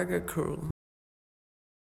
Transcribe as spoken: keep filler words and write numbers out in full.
Burger Crew.